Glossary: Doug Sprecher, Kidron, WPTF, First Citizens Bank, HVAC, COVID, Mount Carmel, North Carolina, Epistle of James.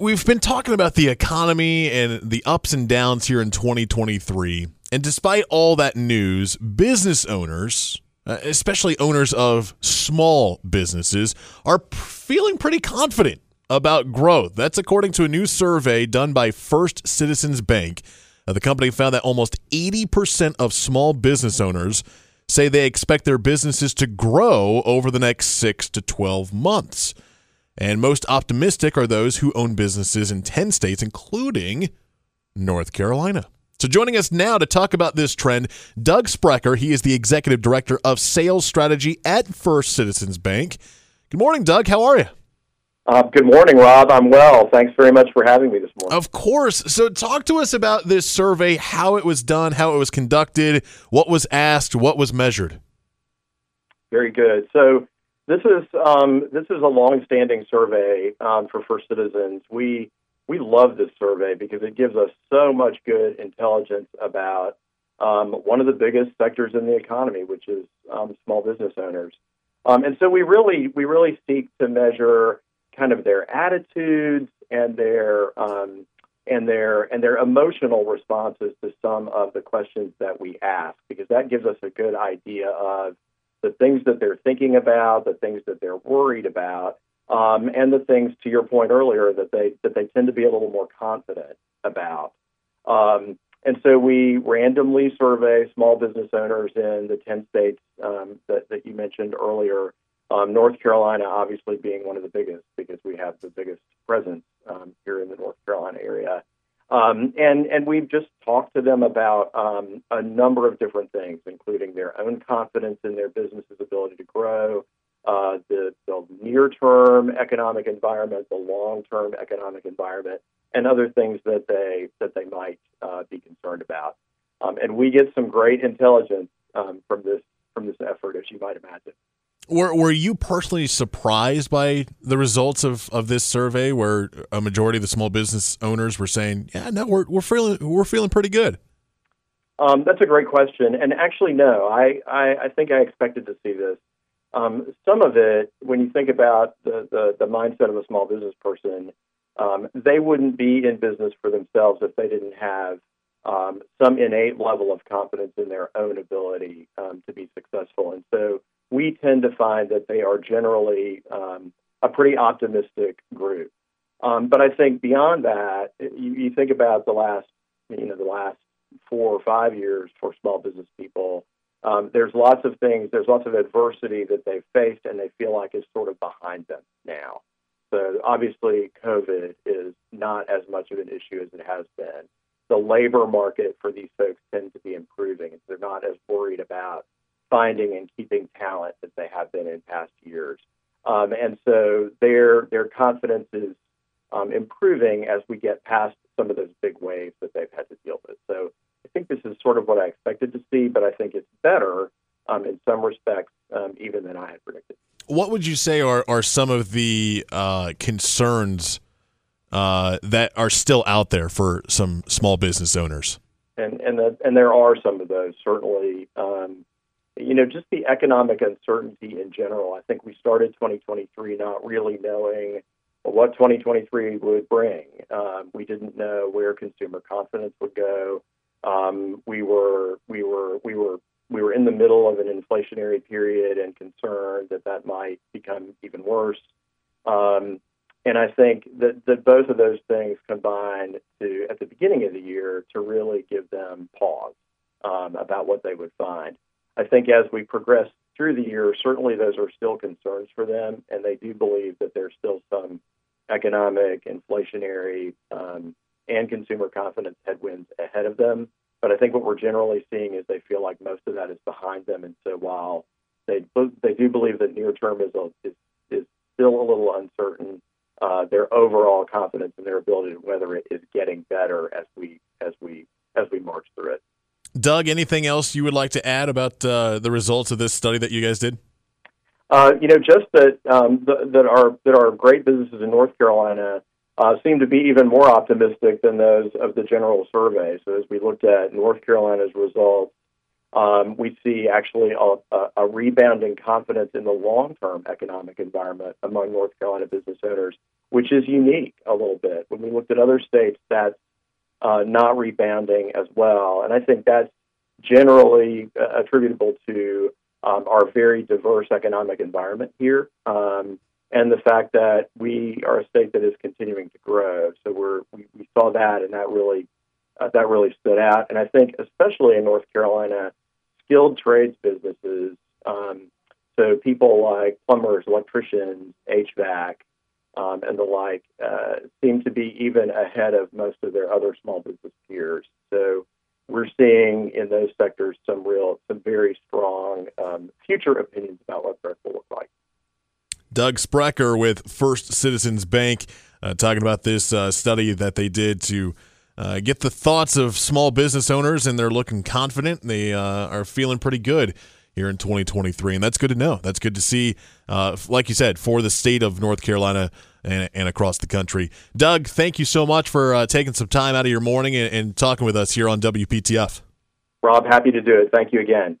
We've been talking about the economy and the ups and downs here in 2023. And despite all that news, business owners, especially owners of small businesses, are feeling pretty confident about growth. That's according to a new survey done by First Citizens Bank. The company found that almost 80% of small business owners say they expect their businesses to grow over the next 6 to 12 months. And most optimistic are those who own businesses in 10 states, including North Carolina. So joining us now to talk about this trend, Doug Sprecher. He is the Executive Director of Sales Strategy at First Citizens Bank. Good morning, Doug. How are you? Good morning, Rob. I'm well. Thanks very much for having me this morning. Of course. So talk to us about this survey, how it was done, how it was conducted, what was asked, what was measured. Very good. So this is a long-standing survey for First Citizens. We love this survey because it gives us so much good intelligence about one of the biggest sectors in the economy, which is small business owners. And so we really seek to measure kind of their attitudes and their emotional responses to some of the questions that we ask, because that gives us a good idea of the things that they're thinking about, the things that they're worried about, and the things, to your point earlier, that they tend to be a little more confident about. And so we randomly survey small business owners in the 10 states that you mentioned earlier, North Carolina obviously being one of the biggest because we have the biggest presence here in the North Carolina area. And we've just talked to them about a number of different things, including their own confidence in their business's ability to grow, the near-term economic environment, the long-term economic environment, and other things that they might be concerned about. And we get some great intelligence from this effort, as you might imagine. Were you personally surprised by the results of this survey, where a majority of the small business owners were saying, "Yeah, no, we're feeling pretty good"? That's a great question, and actually, no, I think I expected to see this. Some of it, when you think about the mindset of a small business person, they wouldn't be in business for themselves if they didn't have some innate level of confidence in their own ability to be successful, and so we tend to find that they are generally a pretty optimistic group. But I think beyond that, you think about the last 4 or 5 years for small business people. There's lots of things. There's lots of adversity that they've faced, and they feel like it's sort of behind them now. So obviously, COVID is not as much of an issue as it has been. The labor market for these folks tends to be improving. They're not as worried about finding and keeping talent that they have been in past years. And so their confidence is improving as we get past some of those big waves that they've had to deal with. So I think this is sort of what I expected to see, but I think it's better in some respects even than I had predicted. What would you say are some of the concerns that are still out there for some small business owners? And there are some of those, certainly. Just the economic uncertainty in general. I think we started 2023 not really knowing what 2023 would bring. We didn't know where consumer confidence would go. We were in the middle of an inflationary period and concerned that might become even worse. And I think that both of those things combined to, at the beginning of the year, to really give them pause about what they would find. I think as we progress through the year, certainly those are still concerns for them, and they do believe that there's still some economic, inflationary, and consumer confidence headwinds ahead of them. But I think what we're generally seeing is they feel like most of that is behind them, and so while they do believe that near term is still a little uncertain, their overall confidence in their ability to weather it is getting better as we march through it. Doug, anything else you would like to add about the results of this study that you guys did? Just that our great businesses in North Carolina seem to be even more optimistic than those of the general survey. So as we looked at North Carolina's results, we see actually a rebounding confidence in the long-term economic environment among North Carolina business owners which is unique a little bit when we looked at other states that's not rebounding as well. And I think that's generally attributable to our very diverse economic environment here and the fact that we are a state that is continuing to grow. So we saw that, and that really stood out. And I think especially in North Carolina, skilled trades businesses, so people like plumbers, electricians, HVAC, and the like, seem to be even ahead of most of their other small business peers. So we're seeing in those sectors some very strong future opinions about what growth will look like. Doug Sprecher with First Citizens Bank talking about this study that they did to get the thoughts of small business owners, and they're looking confident. They are feeling pretty good here in 2023, and that's good to know. That's good to see, like you said, for the state of North Carolina and across the country. Doug, thank you so much for taking some time out of your morning and talking with us here on WPTF. Rob, happy to do it. Thank you again.